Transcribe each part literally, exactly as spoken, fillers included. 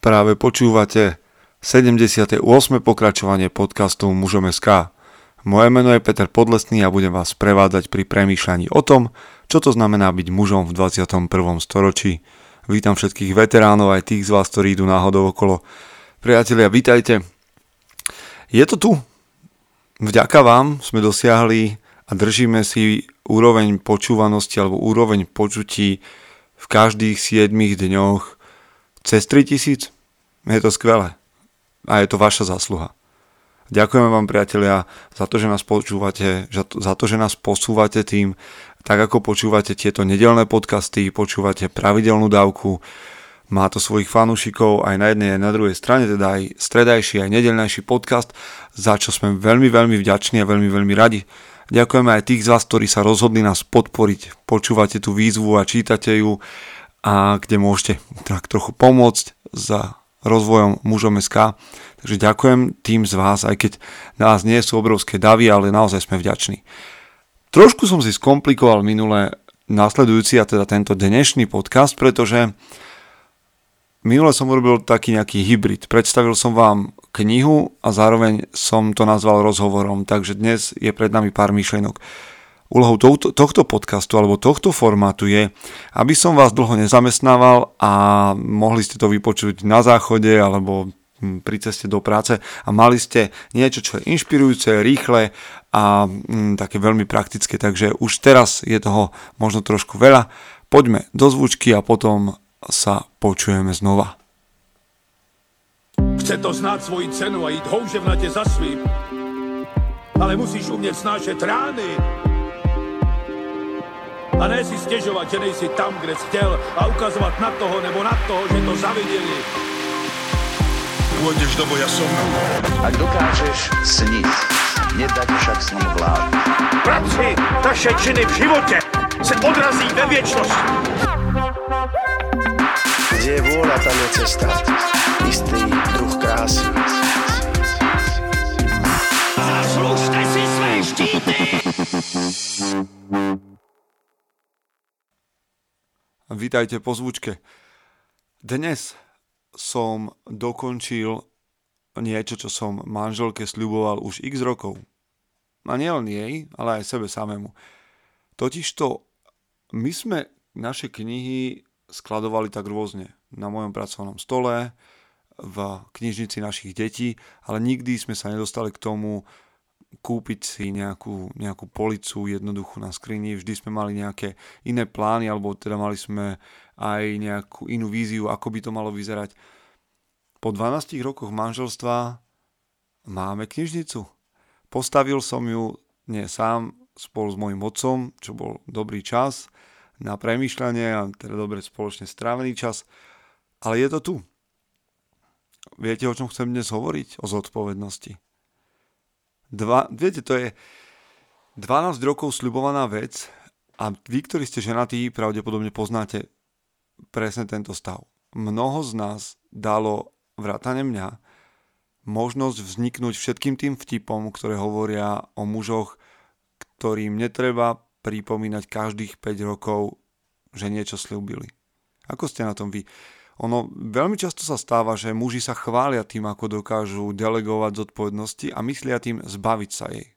Práve počúvate sedemdesiate ôsme pokračovanie podcastu Mužom es ká. Moje meno je Peter Podlesný a budem vás prevádzať pri premýšľaní o tom, čo to znamená byť mužom v dvadsiatom prvom storočí. Vítam všetkých veteránov, aj tých z vás, ktorí idú náhodou okolo. Priatelia, vítajte. Je to tu. Vďaka vám sme dosiahli a držíme si úroveň počúvanosti alebo úroveň počutí v každých siedmich dňoch cez tritisíc. Je to skvelé a je to vaša zásluha. Ďakujeme vám, priatelia, za to, že nás počúvate, za to, že nás posúvate tým, tak ako počúvate tieto nedelné podcasty, počúvate pravidelnú dávku. Má to svojich fanúšikov aj na jednej, aj na druhej strane, teda aj stredajší, aj nedelnejší podcast, za čo sme veľmi, veľmi vďační a veľmi, veľmi radi. Ďakujeme aj tých z vás, ktorí sa rozhodli nás podporiť. Počúvate tú výzvu a čítate ju, a kde môžete tak trochu pomôcť za rozvojom Mužom es ká. Takže ďakujem tým z vás, aj keď nás nie sú obrovské davy, ale naozaj sme vďační. Trošku som si skomplikoval minule nasledujúci a teda tento dnešný podcast, pretože minule som urobil taký nejaký hybrid. Predstavil som vám knihu a zároveň som to nazval rozhovorom, takže dnes je pred nami pár myšlienok. Úlohou tohto podcastu alebo tohto formátu je, aby som vás dlho nezamestnával a mohli ste to vypočuť na záchode alebo pri ceste do práce a mali ste niečo, čo je inšpirujúce, rýchle a mm, také veľmi praktické. Takže už teraz je toho možno trošku veľa. Poďme do zvučky a potom sa počujeme znova. Chce to znáť svoji cenu a ísť houževnate za svým, ale musíš umieť snášať rány a ne si stěžovat, že nejsi tam, kde jsi chtěl a ukazovat na toho nebo na toho, že to zaviděli. Pôjdeš do boja som. Ak dokážeš sniť, nedať však sním vlád. Práci taše činy v životě se odrazí ve věčnosti. Kde je vôľa, tam je cesta. Istý druh krásy. Zaslužte si své štíty! Vítajte po zvučke. Dnes som dokončil niečo, čo som manželke sľuboval už x rokov. A nielen jej, ale aj sebe samému. Totižto my sme naše knihy skladovali tak rôzne. Na mojom pracovnom stole, v knižnici našich detí, ale nikdy sme sa nedostali k tomu kúpiť si nejakú, nejakú policu jednoduchú na skrini. Vždy sme mali nejaké iné plány, alebo teda mali sme aj nejakú inú víziu, ako by to malo vyzerať. Po dvanástich rokoch manželstva máme knižnicu. Postavil som ju nie sám, spolu s mojím otcom, čo bol dobrý čas na premýšľanie a teda dobre spoločne strávený čas. Ale je to tu. Viete, o čom chcem dnes hovoriť? O zodpovednosti. Dva, viete, to je dvanásť rokov sľubovaná vec a vy, ktorí ste ženatí, pravdepodobne poznáte presne tento stav. Mnoho z nás dalo, vrátane mňa, možnosť vzniknúť všetkým tým vtipom, ktoré hovoria o mužoch, ktorým netreba pripomínať každých päť rokov, že niečo sľúbili. Ako ste na tom vy? Ono veľmi často sa stáva, že muži sa chvália tým, ako dokážu delegovať zodpovednosti a myslia tým zbaviť sa jej.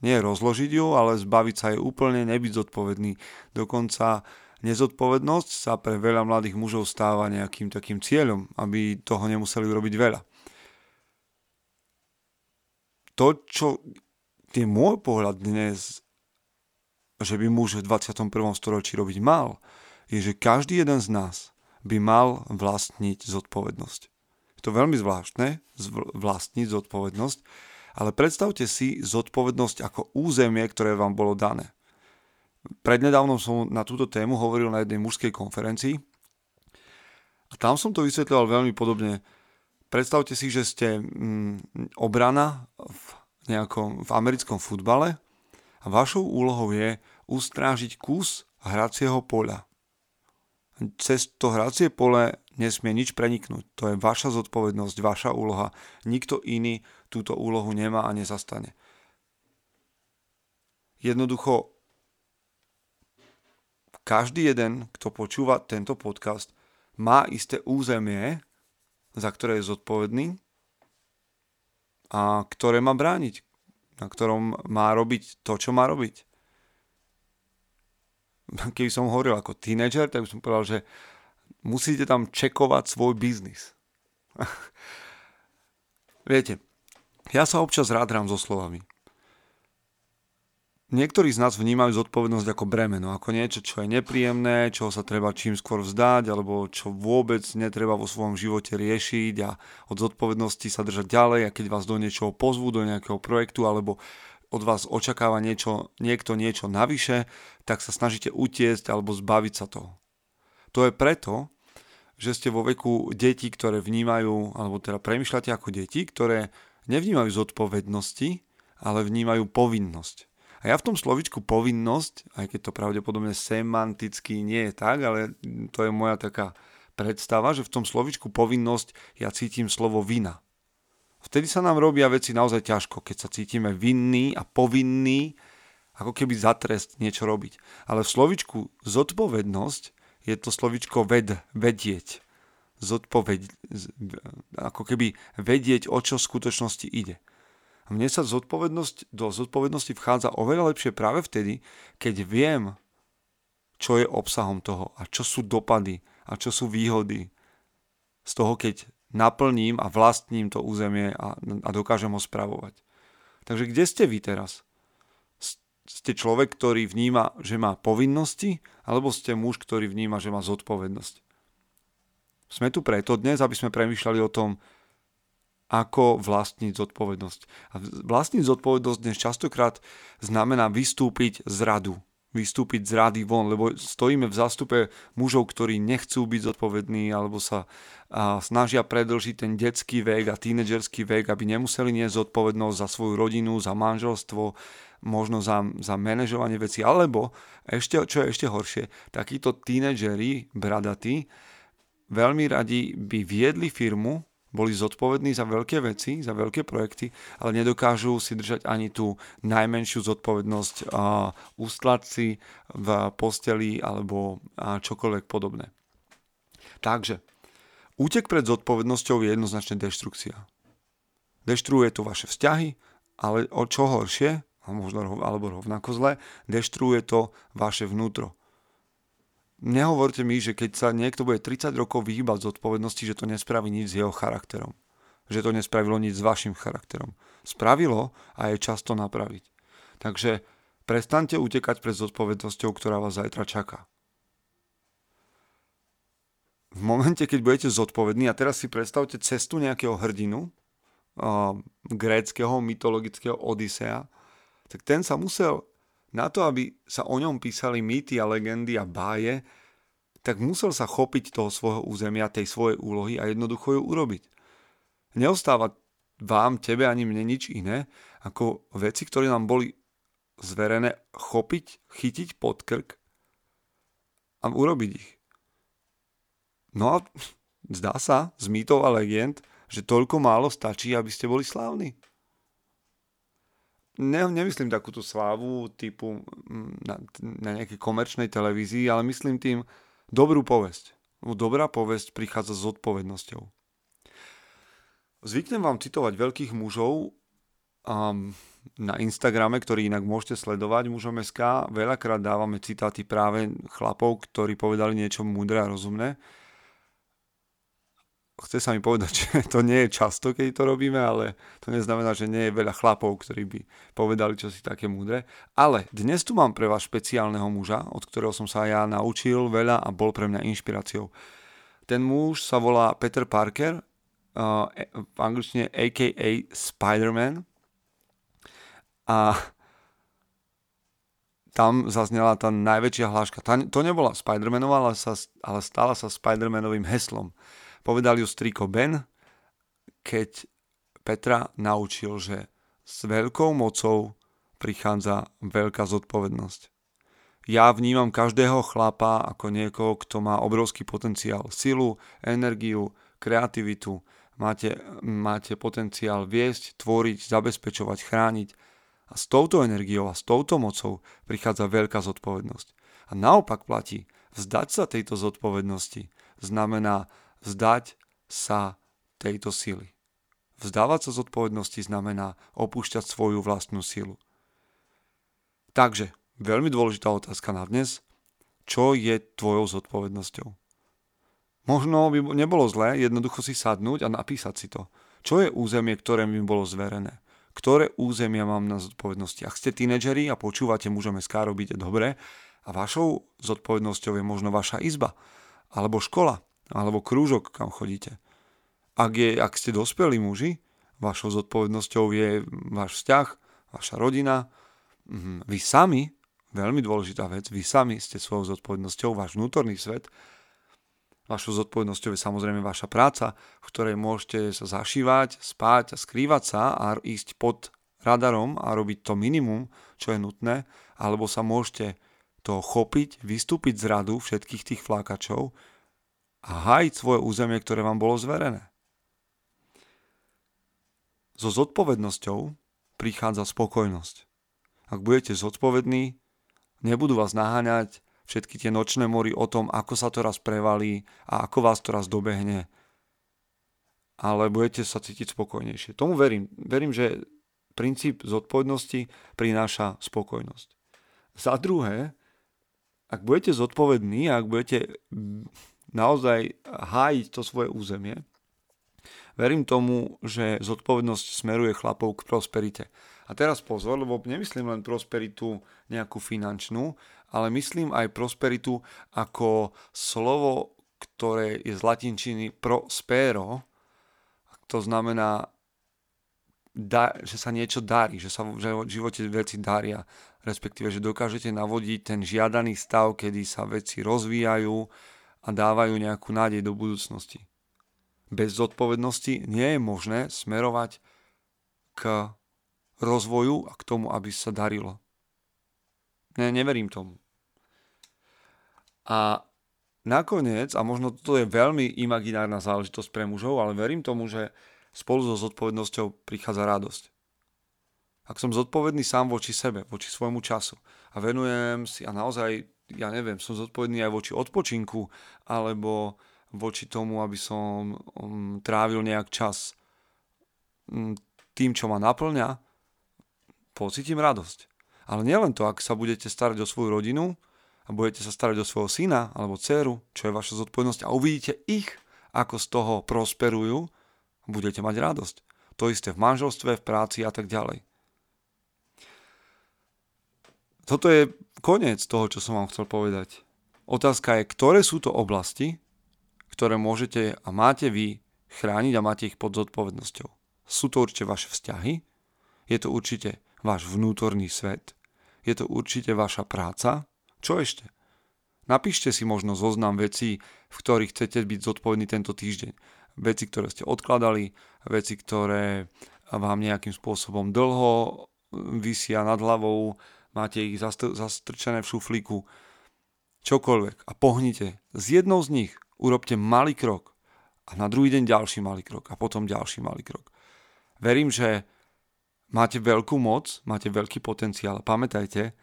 Nie rozložiť ju, ale zbaviť sa jej úplne, nebyť zodpovedný. Dokonca nezodpovednosť sa pre veľa mladých mužov stáva nejakým takým cieľom, aby toho nemuseli robiť veľa. To, čo je môj pohľad dnes, že by muž v dvadsiatom prvom storočí robiť mal, je, že každý jeden z nás by mal vlastniť zodpovednosť. Je to veľmi zvláštne, vlastniť zodpovednosť, ale predstavte si zodpovednosť ako územie, ktoré vám bolo dané. Prednedávnom som na túto tému hovoril na jednej mužskej konferencii a tam som to vysvetľoval veľmi podobne. Predstavte si, že ste mm, obrana v, nejakom, v americkom futbale a vašou úlohou je ustrážiť kus hracieho poľa. Cez to hracie pole nesmie nič preniknúť. To je vaša zodpovednosť, vaša úloha. Nikto iný túto úlohu nemá a nezastane. Jednoducho, každý jeden, kto počúva tento podcast, má isté územie, za ktoré je zodpovedný a ktoré má brániť, na ktorom má robiť to, čo má robiť. Keby som hovoril ako tínedžer, tak by som povedal, že musíte tam čekovať svoj biznis. Viete, ja sa občas rádram so slovami. Niektorí z nás vnímajú zodpovednosť ako bremeno, ako niečo, čo je nepríjemné, čoho sa treba čím skôr vzdať, alebo čo vôbec netreba vo svojom živote riešiť a od zodpovednosti sa držať ďalej, a keď vás do niečoho pozvú, do nejakého projektu, alebo od vás očakáva niečo, niekto niečo navyše, tak sa snažíte utiecť alebo zbaviť sa toho. To je preto, že ste vo veku detí, ktoré vnímajú, alebo teda premýšľate ako deti, ktoré nevnímajú zodpovednosti, ale vnímajú povinnosť. A ja v tom slovičku povinnosť, aj keď to pravdepodobne semanticky nie je tak, ale to je moja taká predstava, že v tom slovičku povinnosť ja cítim slovo vina. Vtedy sa nám robia veci naozaj ťažko, keď sa cítime vinný a povinný, ako keby za trest niečo robiť. Ale v slovičku zodpovednosť je to slovičko ved, vedieť. Zodpoved, ako keby vedieť, o čo v skutočnosti ide. A mne sa zodpovednosť, do zodpovednosti vchádza oveľa lepšie práve vtedy, keď viem, čo je obsahom toho a čo sú dopady a čo sú výhody z toho, keď naplním a vlastním to územie a, a dokážem ho spravovať. Takže kde ste vy teraz? Ste človek, ktorý vníma, že má povinnosti, alebo ste muž, ktorý vníma, že má zodpovednosť? Sme tu preto dnes, aby sme premýšľali o tom, ako vlastniť zodpovednosť. A vlastniť zodpovednosť dnes častokrát znamená vystúpiť z radu. Vystúpiť z rady von, lebo stojíme v zástupe mužov, ktorí nechcú byť zodpovední, alebo sa a, snažia predĺžiť ten detský vek a tínedžerský vek, aby nemuseli niesť zodpovednosť za svoju rodinu, za manželstvo, možno za, za manažovanie vecí. Alebo, ešte, čo je ešte horšie, takíto tínedžeri, bradatí, veľmi radi by viedli firmu, boli zodpovední za veľké veci, za veľké projekty, ale nedokážu si držať ani tú najmenšiu zodpovednosť uh, ustlať si v posteli alebo uh, čokoľvek podobné. Takže, útek pred zodpovednosťou je jednoznačne deštrukcia. Deštruuje to vaše vzťahy, ale o čo horšie, možno alebo rovnako zle, deštruuje to vaše vnútro. Nehovorte mi, že keď sa niekto bude tridsať rokov vyhýbať z odpovednosti, že to nespraví nič s jeho charakterom. Že to nespravilo nič s vašim charakterom. Spravilo a je často napraviť. Takže prestaňte utekať pred zodpovednosťou, ktorá vás zajtra čaká. V momente, keď budete zodpovední, a teraz si predstavte cestu nejakého hrdinu, uh, gréckeho mytologického Odysea, tak ten sa musel... Na to, aby sa o ňom písali mýty a legendy a báje, tak musel sa chopiť toho svojho územia, tej svojej úlohy a jednoducho ju urobiť. Neostáva vám, tebe ani mne nič iné, ako veci, ktoré nám boli zverené, chopiť, chytiť pod krk a urobiť ich. No a zdá sa z mýtov a legend, že toľko málo stačí, aby ste boli slávni. Ne, nemyslím takúto slávu typu na, na nejakej komerčnej televízii, ale myslím tým dobrú povesť. Dobrá povesť prichádza s zodpovednosťou. Zvyknem vám citovať veľkých mužov um, na Instagrame, ktorý inak môžete sledovať, Mužom es ká. Veľakrát dávame citáty práve chlapov, ktorí povedali niečo múdre a rozumné. Chce sa mi povedať, že to nie je často, keď to robíme, ale to neznamená, že nie je veľa chlapov, ktorí by povedali čosi také múdre. Ale dnes tu mám pre vás špeciálneho muža, od ktorého som sa ja naučil veľa a bol pre mňa inšpiráciou. Ten muž sa volá Peter Parker, v angličtine á ká á Spider-Man. A tam zaznela tá najväčšia hláška. To nebola Spider-Manová, ale, sa, ale stala sa Spider-Manovým heslom. Povedal ju striko Ben, keď Petra naučil, že s veľkou mocou prichádza veľká zodpovednosť. Ja vnímam každého chlapa ako niekoho, kto má obrovský potenciál, silu, energiu, kreativitu. Máte, máte potenciál viesť, tvoriť, zabezpečovať, chrániť. A s touto energiou a s touto mocou prichádza veľká zodpovednosť. A naopak platí, vzdať sa tejto zodpovednosti znamená vzdať sa tejto sily. Vzdávať sa zodpovednosti znamená opúšťať svoju vlastnú silu. Takže, veľmi dôležitá otázka na dnes. Čo je tvojou zodpovednosťou? Možno by nebolo zlé jednoducho si sadnúť a napísať si to. Čo je územie, ktoré mi bolo zverené? Ktoré územia mám na zodpovednosti? Ak ste tínedžeri a počúvate Mužom es ká, robíte dobre a vašou zodpovednosťou je možno vaša izba, alebo škola, alebo krúžok, kam chodíte. Ak, je, ak ste dospelí muži, vašou zodpovednosťou je váš vzťah, vaša rodina. Vy sami, veľmi dôležitá vec, vy sami ste svojou zodpovednosťou, váš vnútorný svet. Vašou zodpovednosťou je samozrejme vaša práca, v ktorej môžete sa zašívať, spať a skrývať sa a ísť pod radarom a robiť to minimum, čo je nutné, alebo sa môžete toho chopiť, vystúpiť z radu všetkých tých flákačov a hájiť svoje územie, ktoré vám bolo zverené. So zodpovednosťou prichádza spokojnosť. Ak budete zodpovední, nebudú vás naháňať všetky tie nočné mory o tom, ako sa to raz prevalí a ako vás to raz dobehne. Ale budete sa cítiť spokojnejšie. Tomu verím. Verím, že princíp zodpovednosti prináša spokojnosť. Za druhé, ak budete zodpovední a ak budete naozaj hájiť to svoje územie, verím tomu, že zodpovednosť smeruje chlapov k prosperite. A teraz pozor, lebo nemyslím len prosperitu nejakú finančnú, ale myslím aj prosperitu ako slovo, ktoré je z latinčiny prospero, to znamená, že sa niečo darí, že sa v živote veci daria, respektíve, že dokážete navodiť ten žiadaný stav, kedy sa veci rozvíjajú a dávajú nejakú nádej do budúcnosti. Bez zodpovednosti nie je možné smerovať k rozvoju a k tomu, aby sa darilo. Ne, neverím tomu. A nakoniec, a možno toto je veľmi imaginárna záležitosť pre mužov, ale verím tomu, že spolu so zodpovednosťou prichádza radosť. Ak som zodpovedný sám voči sebe, voči svojmu času a venujem si a naozaj, ja neviem, som zodpovedný aj voči odpočinku alebo voči tomu, aby som trávil nejak čas tým, čo ma naplňa, pocítim radosť. Ale nielen to, ak sa budete starať o svoju rodinu a budete sa starať o svojho syna alebo dceru, čo je vaša zodpovednosť a uvidíte ich, ako z toho prosperujú, budete mať radosť. To isté v manželstve, v práci a tak ďalej. Toto je koniec toho, čo som vám chcel povedať. Otázka je, ktoré sú to oblasti, ktoré môžete a máte vy chrániť a máte ich pod zodpovednosťou. Sú to určite vaše vzťahy, je to určite váš vnútorný svet, je to určite vaša práca. Čo ešte? Napíšte si možno zoznam vecí, v ktorých chcete byť zodpovední tento týždeň. Veci, ktoré ste odkladali, veci, ktoré vám nejakým spôsobom dlho visia nad hlavou, máte ich zastr- zastrčené v šuflíku, čokoľvek. A pohnite z jednou z nich, urobte malý krok a na druhý deň ďalší malý krok a potom ďalší malý krok. Verím, že máte veľkú moc, máte veľký potenciál. Pamätajte,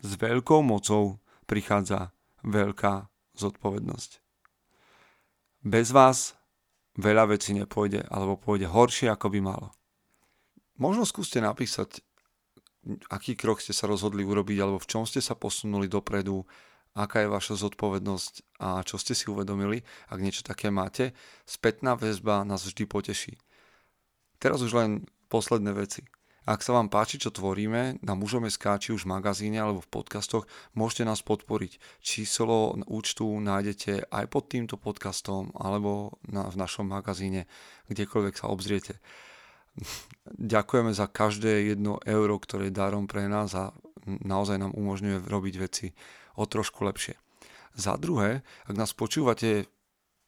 s veľkou mocou prichádza veľká zodpovednosť. Bez vás veľa vecí nepôjde, alebo pôjde horšie, ako by malo. Možno skúste napísať, aký krok ste sa rozhodli urobiť, alebo v čom ste sa posunuli dopredu, aká je vaša zodpovednosť a čo ste si uvedomili. Ak niečo také máte, spätná väzba nás vždy poteší. Teraz už len posledné veci. Ak sa vám páči, čo tvoríme, na Mužom es ká, či už v magazíne alebo v podcastoch, môžete nás podporiť. Číslo účtu nájdete aj pod týmto podcastom alebo na, v našom magazíne, kdekoľvek sa obzriete. Ďakujeme za každé jedno euro, ktoré je darom pre nás a naozaj nám umožňuje robiť veci o trošku lepšie. Za druhé, ak nás počúvate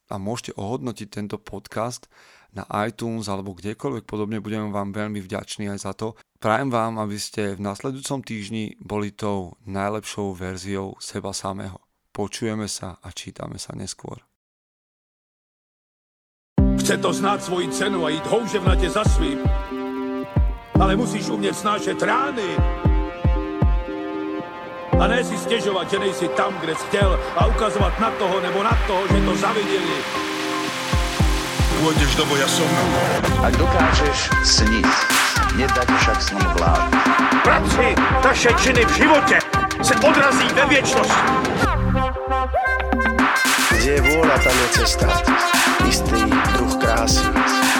a môžete ohodnotiť tento podcast na iTunes alebo kdekoľvek podobne, budeme vám veľmi vďační aj za to. Prajem vám, aby ste v nasledujúcom týždni boli tou najlepšou verziou seba samého. Počujeme sa a čítame sa neskôr. Chce to znáť svoji cenu a ísť houževnate za svým, ale musíš umieť snášať rány a ne si stěžovat, že nejsi tam, kde jsi chtěl a ukazovat na toho nebo na toho, že to zaviděli. pôjdeš do boja som. Ak dokážeš sniť, nedať však snom vládu. Práci naše činy v živote se odrazí ve viečnosť. Kde je vôľa, tam je cesta. Istý druh krásy.